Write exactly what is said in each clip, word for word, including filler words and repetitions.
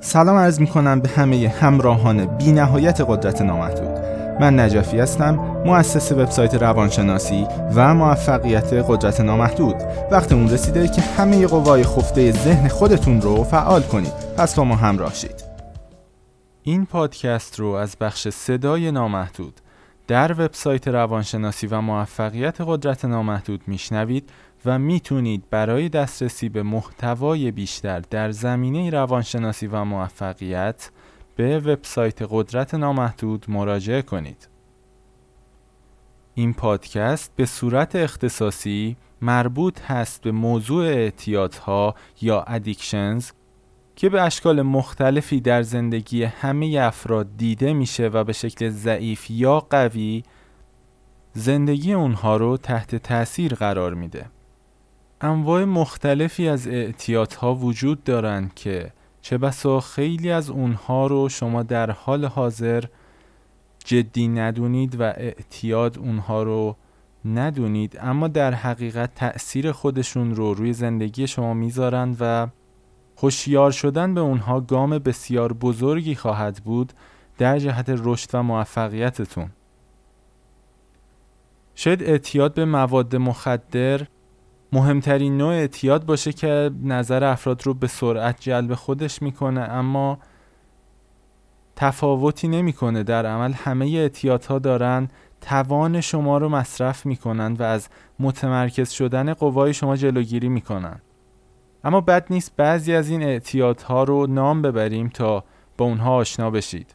سلام عرض میکنم به همه همراهان بی نهایت قدرت نامحدود. من نجفی هستم، مؤسس وبسایت روانشناسی و موفقیت قدرت نامحدود. وقت اون رسیده که همه قوای خفته ذهن خودتون رو فعال کنید. پس با ما همراه شید. این پادکست رو از بخش صدای نامحدود در وبسایت روانشناسی و موفقیت قدرت نامحدود میشنوید و میتونید برای دسترسی به محتوای بیشتر در زمینه روانشناسی و موفقیت به وبسایت قدرت نامحدود مراجعه کنید. این پادکست به صورت اختصاصی مربوط هست به موضوع اعتیادها یا ادیکشنز که به اشکال مختلفی در زندگی همه افراد دیده میشه و به شکل ضعیف یا قوی زندگی اونها رو تحت تأثیر قرار میده. انواع مختلفی از اعتیادها وجود دارن که چه بسا خیلی از اونها رو شما در حال حاضر جدی ندونید و اعتیاد اونها رو ندونید، اما در حقیقت تأثیر خودشون رو روی زندگی شما میذارن و هوشیار شدن به اونها گام بسیار بزرگی خواهد بود در جهت رشد و موفقیتتون. شاید اعتیاد به مواد مخدر مهمترین نوع اعتیاد باشه که نظر افراد رو به سرعت جلب خودش میکنه، اما تفاوتی نمیکنه. در عمل همه اعتیادها دارن توان شما رو مصرف میکنن و از متمرکز شدن قوای شما جلوگیری میکنن. اما بد نیست بعضی از این اعتیادها رو نام ببریم تا با اونها آشنا بشید.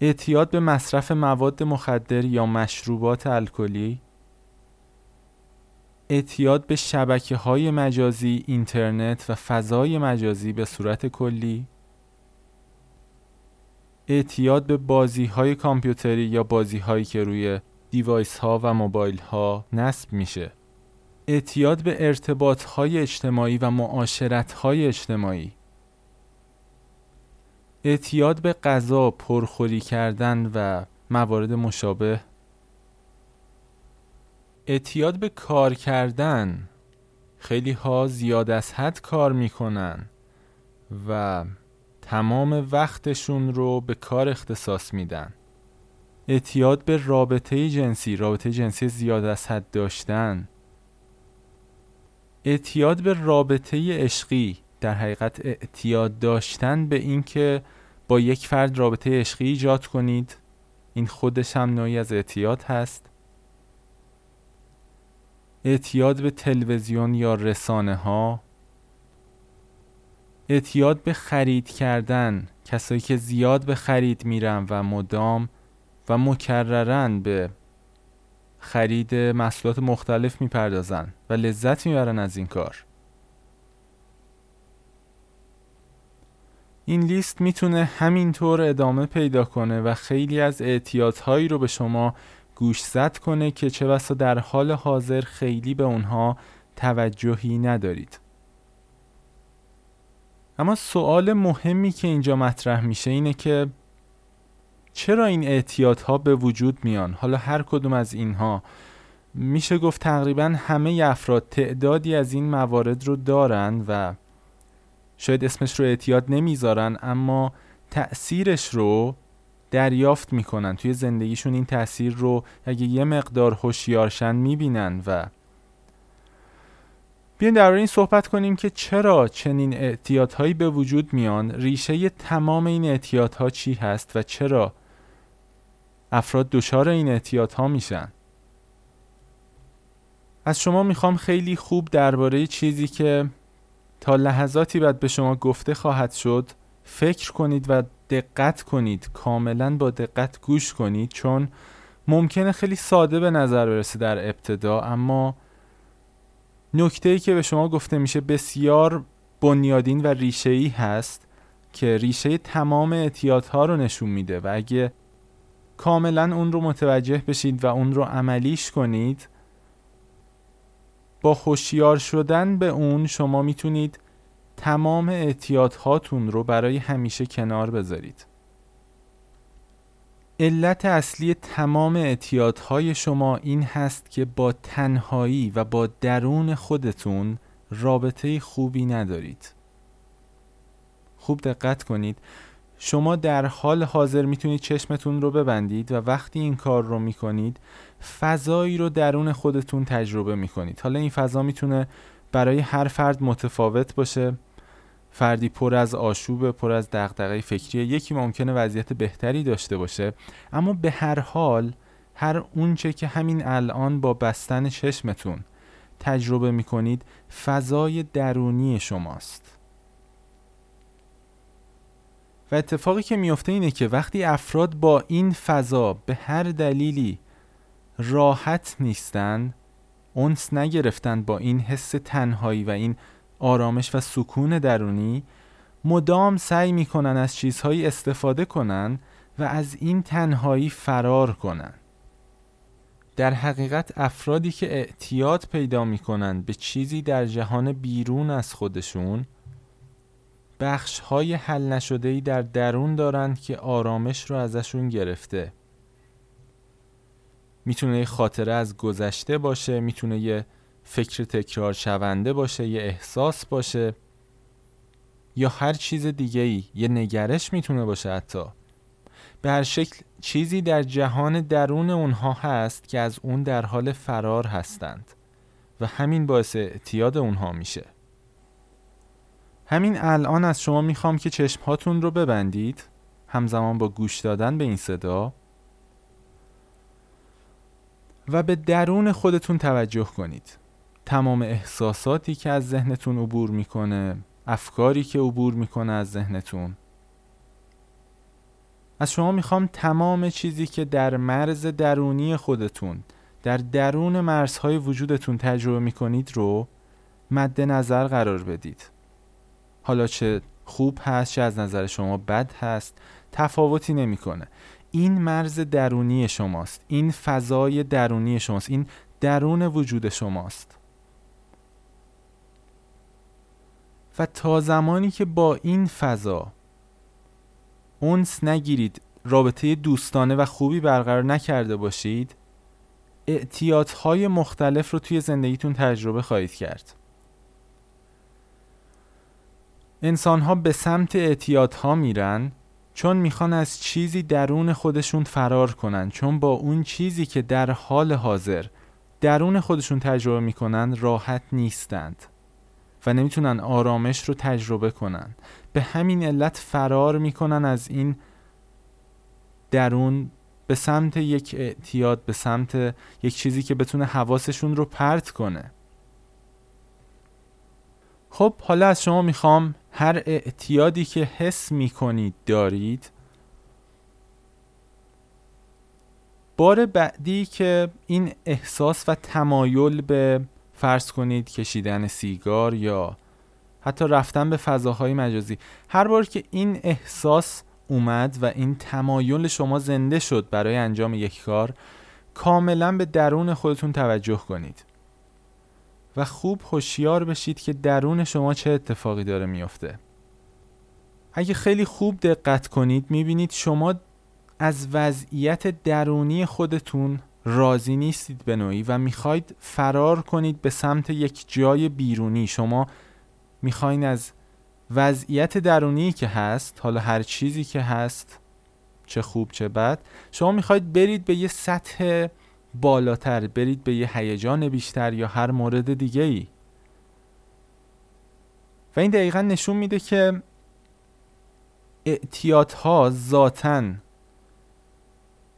اعتیاد به مصرف مواد مخدر یا مشروبات الکلی، اعتیاد به شبکه‌های مجازی، اینترنت و فضای مجازی به صورت کلی، اعتیاد به بازی‌های کامپیوتری یا بازی‌هایی که روی دیوایس‌ها و موبایل‌ها نصب میشه، اعتیاد به ارتباط‌های اجتماعی و معاشرت‌های اجتماعی، اعتیاد به غذا، پرخوری کردن و موارد مشابه، اعتیاد به کار کردن. خیلی ها زیاد از حد کار میکنن و تمام وقتشون رو به کار اختصاص میدن. اعتیاد به رابطه جنسی، رابطه جنسی زیاد از حد داشتن. اعتیاد به رابطه عشقی، در حقیقت اعتیاد داشتن به این که با یک فرد رابطه عشقی ایجاد کنید، این خودش هم نوعی از اعتیاد هست. اعتیاد به تلویزیون یا رسانه ها، اعتیاد به خرید کردن، کسایی که زیاد به خرید میرن و مدام و مکررن به خرید محصولات مختلف میپردازن و لذت میبرن از این کار. این لیست میتونه همینطور ادامه پیدا کنه و خیلی از اعتیادهایی رو به شما گوشزد کنه که چه بسا در حال حاضر خیلی به اونها توجهی ندارید. اما سوال مهمی که اینجا مطرح میشه اینه که چرا این اعتیادها به وجود میان؟ حالا هر کدوم از اینها میشه گفت تقریبا همه افراد تعدادی از این موارد رو دارن و شاید اسمش رو اعتیاد نمیذارن، اما تأثیرش رو دریافت میکنن توی زندگیشون. این تأثیر رو اگه یه مقدار هوشیارشن میبینن و بیاین درباره این صحبت کنیم که چرا چنین اعتیادهایی به وجود میان، ریشه تمام این اعتیادها چی هست و چرا افراد دچار این اعتیادها میشن. از شما میخوام خیلی خوب درباره چیزی که تا لحظاتی بعد به شما گفته خواهد شد فکر کنید و دقت کنید، کاملا با دقت گوش کنید، چون ممکنه خیلی ساده به نظر برسه در ابتدا، اما نکته‌ای که به شما گفته میشه بسیار بنیادین و ریشه‌ای هست که ریشه تمام اعتیادها رو نشون میده و اگه کاملا اون رو متوجه بشید و اون رو عملیش کنید، با هوشیار شدن به اون شما میتونید تمام اعتیادهاتون رو برای همیشه کنار بذارید. علت اصلی تمام اعتیادهای شما این هست که با تنهایی و با درون خودتون رابطه خوبی ندارید. خوب دقت کنید. شما در حال حاضر میتونید چشمتون رو ببندید و وقتی این کار رو میکنید فضایی رو درون خودتون تجربه میکنید. حالا این فضا میتونه برای هر فرد متفاوت باشه. فردی پر از آشوبه، پر از دغدغه فکریه، یکی ممکنه وضعیت بهتری داشته باشه، اما به هر حال هر اونچه که همین الان با بستن چشمتون تجربه میکنید فضای درونی شماست. و اتفاقی که میفته اینه که وقتی افراد با این فضا به هر دلیلی راحت نیستن، انس نگرفتن با این حس تنهایی و این آرامش و سکون درونی، مدام سعی میکنن از چیزهایی استفاده کنن و از این تنهایی فرار کنن. در حقیقت افرادی که اعتیاد پیدا میکنن به چیزی در جهان بیرون از خودشون، بخش‌های حل نشده‌ای در درون دارند که آرامش رو ازشون گرفته. میتونه یه خاطره از گذشته باشه، میتونه یه فکر تکرار شونده باشه، یه احساس باشه یا هر چیز دیگه‌ای، یه نگرش میتونه باشه حتی. به هر شکل چیزی در جهان درون اونها هست که از اون در حال فرار هستند و همین باعث اعتیاد اونها میشه. همین الان از شما میخوام که چشمهاتون رو ببندید همزمان با گوش دادن به این صدا و به درون خودتون توجه کنید. تمام احساساتی که از ذهنتون عبور میکنه، افکاری که عبور میکنه از ذهنتون. از شما میخوام تمام چیزی که در مرز درونی خودتون، در درون مرزهای وجودتون تجربه میکنید رو مد نظر قرار بدید. حالا چه خوب هست، چه از نظر شما بد هست، تفاوتی نمیکنه. این مرز درونی شماست، این فضای درونی شماست، این درون وجود شماست. و تا زمانی که با این فضا انس نگیرید، رابطه دوستانه و خوبی برقرار نکرده باشید، اعتیادهای مختلف رو توی زندگیتون تجربه خواهید کرد. انسان‌ها به سمت اعتیادها میرن چون میخوان از چیزی درون خودشون فرار کنن، چون با اون چیزی که در حال حاضر درون خودشون تجربه میکنن راحت نیستند و نمیتونن آرامش رو تجربه کنن. به همین علت فرار میکنن از این درون به سمت یک اعتیاد، به سمت یک چیزی که بتونه حواسشون رو پرت کنه. خب حالا از شما میخوام هر اعتیادی که حس میکنید دارید، بار بعدی که این احساس و تمایل به فرض کنید کشیدن سیگار یا حتی رفتن به فضاهای مجازی، هر بار که این احساس اومد و این تمایل شما زنده شد برای انجام یک کار، کاملا به درون خودتون توجه کنید و خوب هوشیار بشید که درون شما چه اتفاقی داره میفته. اگه خیلی خوب دقت کنید میبینید شما از وضعیت درونی خودتون راضی نیستید به نوعی و میخواید فرار کنید به سمت یک جای بیرونی. شما میخواین از وضعیت درونی که هست، حالا هر چیزی که هست، چه خوب چه بد، شما میخواید برید به یه سطح بالاتر، برید به یه هیجان بیشتر یا هر مورد دیگه ای. و این دقیقا نشون میده که اعتیادها ذاتاً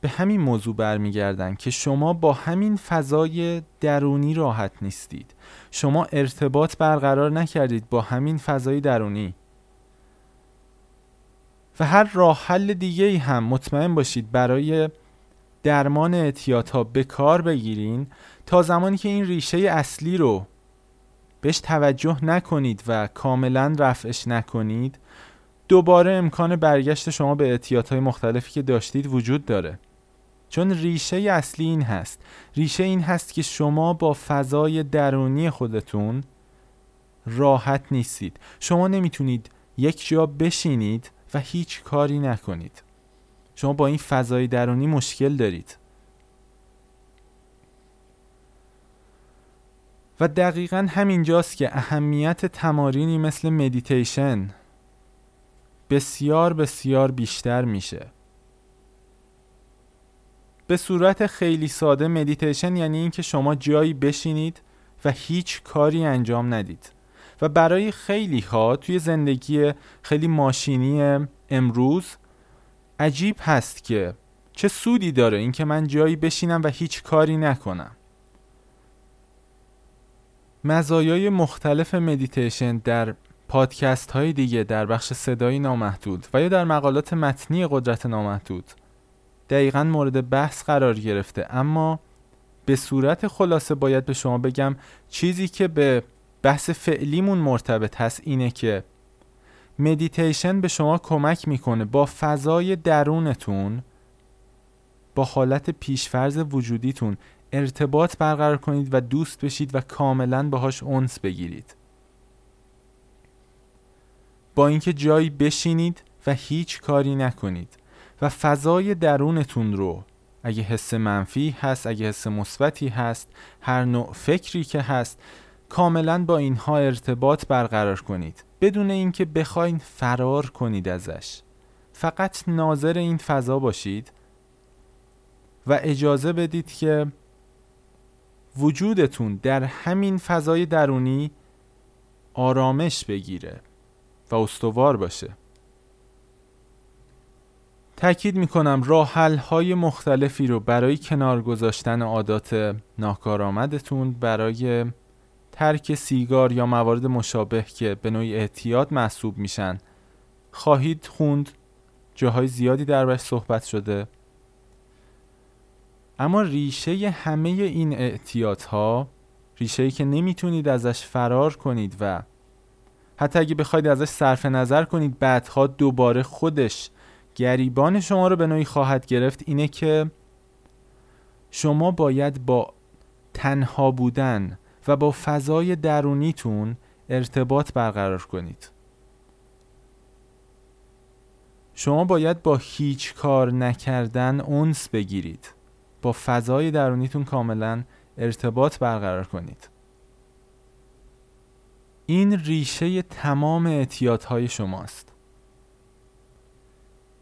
به همین موضوع برمیگردن که شما با همین فضای درونی راحت نیستید. شما ارتباط برقرار نکردید با همین فضای درونی. و هر راه حل دیگه ای هم مطمئن باشید برای درمان اعتیادها به کار بگیرین، تا زمانی که این ریشه اصلی رو بهش توجه نکنید و کاملا رفعش نکنید، دوباره امکان برگشت شما به اعتیادهای مختلفی که داشتید وجود داره. چون ریشه اصلی این هست، ریشه این هست که شما با فضای درونی خودتون راحت نیستید. شما نمیتونید یک جا بشینید و هیچ کاری نکنید. شما با این فضای درونی مشکل دارید. و دقیقاً همینجاست که اهمیت تمارینی مثل مدیتیشن، بسیار بسیار بیشتر میشه. به صورت خیلی ساده مدیتیشن یعنی این که شما جایی بشینید و هیچ کاری انجام ندید و برای خیلی ها توی زندگی خیلی ماشینی امروز عجیب هست که چه سودی داره این که من جایی بشینم و هیچ کاری نکنم. مزایای مختلف مدیتیشن در پادکست های دیگه در بخش صدای نامحدود و یا در مقالات متنی قدرت نامحدود دقیقاً مورد بحث قرار گرفته، اما به صورت خلاصه باید به شما بگم چیزی که به بحث فعلیمون مرتبط هست اینه که مدیتیشن به شما کمک میکنه با فضای درونتون، با حالت پیشفرض وجودیتون ارتباط برقرار کنید و دوست بشید و کاملاً باهاش انس بگیرید. با اینکه جایی بشینید و هیچ کاری نکنید و فضای درونتون رو، اگه حس منفی هست، اگه حس مثبتی هست، هر نوع فکری که هست، کاملاً با اینها ارتباط برقرار کنید بدون اینکه بخواید فرار کنید ازش. فقط ناظر این فضا باشید و اجازه بدید که وجودتون در همین فضای درونی آرامش بگیره و استوار باشه. تأکید میکنم راه حل های مختلفی رو برای کنار گذاشتن عادات ناکارآمدتون، برای ترک سیگار یا موارد مشابه که به نوعی اعتیاد محسوب میشن خواهید خوند، جاهای زیادی دربارش صحبت شده. اما ریشه همه این اعتیادها، ریشه‌ای که نمیتونید ازش فرار کنید و حتی اگه بخواید ازش صرف نظر کنید بعدها دوباره خودش گریبان شما رو به نوعی خواهد گرفت، اینه که شما باید با تنها بودن و با فضای درونیتون ارتباط برقرار کنید. شما باید با هیچ کار نکردن انس بگیرید. با فضای درونیتون کاملا ارتباط برقرار کنید. این ریشه تمام اعتیادهای شماست.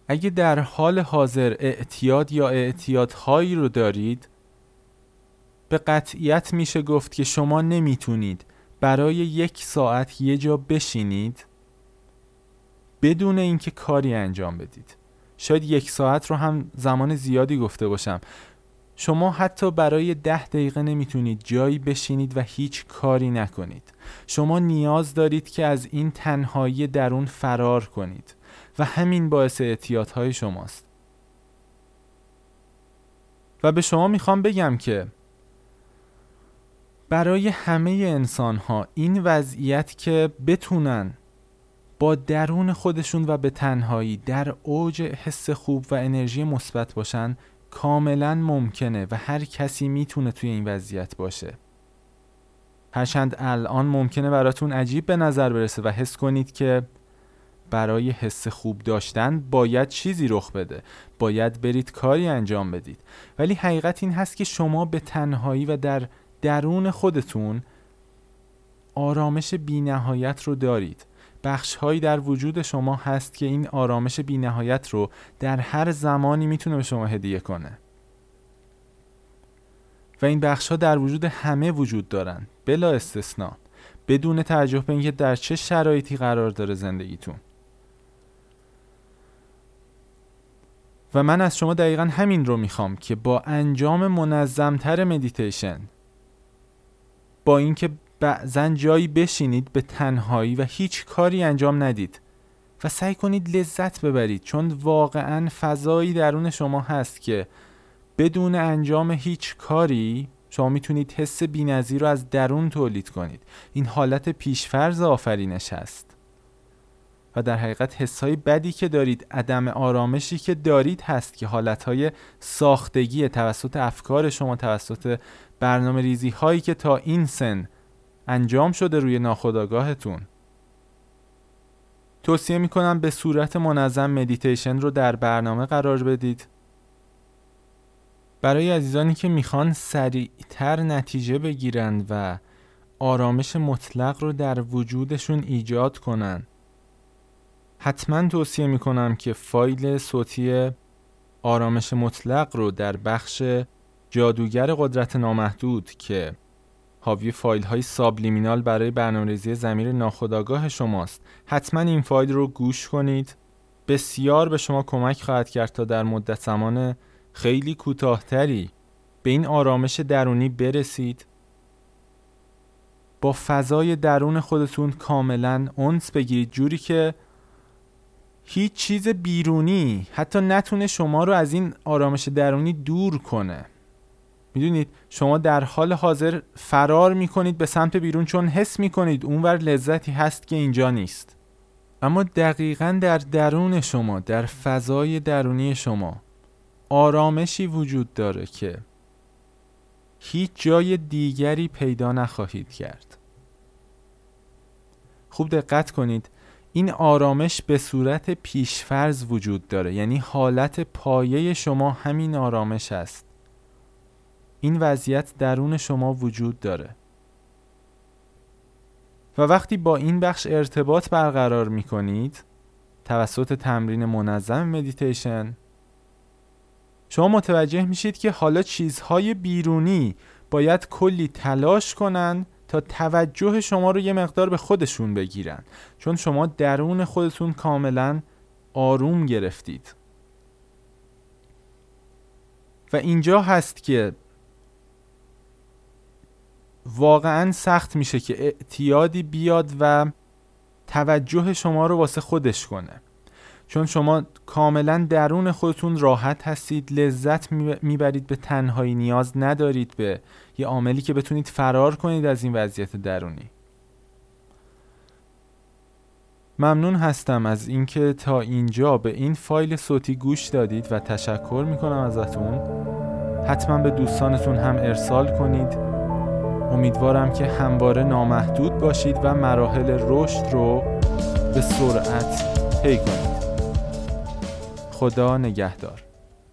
اگه در حال حاضر اعتیاد یا اعتیادهایی رو دارید، به قطعیت میشه گفت که شما نمیتونید برای یک ساعت یه جا بشینید بدون اینکه کاری انجام بدید. شاید یک ساعت رو هم زمان زیادی گفته باشم. شما حتی برای ده دقیقه نمیتونید جایی بشینید و هیچ کاری نکنید. شما نیاز دارید که از این تنهایی درون فرار کنید و همین باعث اعتیادهای شماست. و به شما میخوام بگم که برای همه انسانها این وضعیت که بتونن با درون خودشون و به تنهایی در اوج حس خوب و انرژی مثبت باشن کاملا ممکنه و هر کسی میتونه توی این وضعیت باشه. هرچند الان ممکنه براتون عجیب به نظر برسه و حس کنید که برای حس خوب داشتن باید چیزی رخ بده، باید برید کاری انجام بدید، ولی حقیقت این هست که شما به تنهایی و در درون خودتون آرامش بی نهایت رو دارید. بخش‌هایی در وجود شما هست که این آرامش بی‌نهایت رو در هر زمانی میتونه به شما هدیه کنه و این بخش‌ها در وجود همه وجود دارن بلا استثنا، بدون توجه به اینکه در چه شرایطی قرار داره زندگیتون. و من از شما دقیقاً همین رو میخوام که با انجام منظم‌تر مدیتیشن، با اینکه بعضاً جایی بشینید به تنهایی و هیچ کاری انجام ندید و سعی کنید لذت ببرید، چون واقعاً فضایی درون شما هست که بدون انجام هیچ کاری شما میتونید حس بی‌نظیر رو از درون تولید کنید. این حالت پیشفرض آفرینش هست و در حقیقت حسای بدی که دارید، عدم آرامشی که دارید هست که حالتهای ساختگی توسط افکار شما، توسط برنامه ریزی هایی که تا این سن انجام شده روی ناخودآگاهتون. توصیه میکنم به صورت منظم مدیتیشن رو در برنامه قرار بدید. برای عزیزانی که میخوان سریعتر نتیجه بگیرن و آرامش مطلق رو در وجودشون ایجاد کنن، حتما توصیه میکنم که فایل صوتی آرامش مطلق رو در بخش جادوگر قدرت نامحدود که حاوی فایل های سابلیمینال برای برنامه‌ریزی ضمیر ناخودآگاه شماست، حتما این فایل رو گوش کنید. بسیار به شما کمک خواهد کرد تا در مدت زمان خیلی کوتاه‌تری به این آرامش درونی برسید. با فضای درون خودتون کاملا انس بگیرید، جوری که هیچ چیز بیرونی حتی نتونه شما رو از این آرامش درونی دور کنه. میدونید شما در حال حاضر فرار میکنید به سمت بیرون، چون حس میکنید اونور لذتی هست که اینجا نیست. اما دقیقاً در درون شما، در فضای درونی شما آرامشی وجود داره که هیچ جای دیگری پیدا نخواهید کرد. خوب دقت کنید، این آرامش به صورت پیشفرض وجود داره، یعنی حالت پایه شما همین آرامش است. این وضعیت درون شما وجود داره و وقتی با این بخش ارتباط برقرار می کنید توسط تمرین منظم مدیتیشن، شما متوجه میشید که حالا چیزهای بیرونی باید کلی تلاش کنن تا توجه شما رو یه مقدار به خودشون بگیرن، چون شما درون خودتون کاملا آروم گرفتید. و اینجا هست که واقعا سخت میشه که اعتیادی بیاد و توجه شما رو واسه خودش کنه، چون شما کاملا درون خودتون راحت هستید، لذت میبرید، به تنهایی نیاز ندارید به یه عاملی که بتونید فرار کنید از این وضعیت درونی. ممنون هستم از اینکه تا اینجا به این فایل صوتی گوش دادید و تشکر میکنم ازتون. حتما به دوستانتون هم ارسال کنید. امیدوارم که همواره نامحدود باشید و مراحل رشد رو به سرعت طی کنید. خدا نگهدار.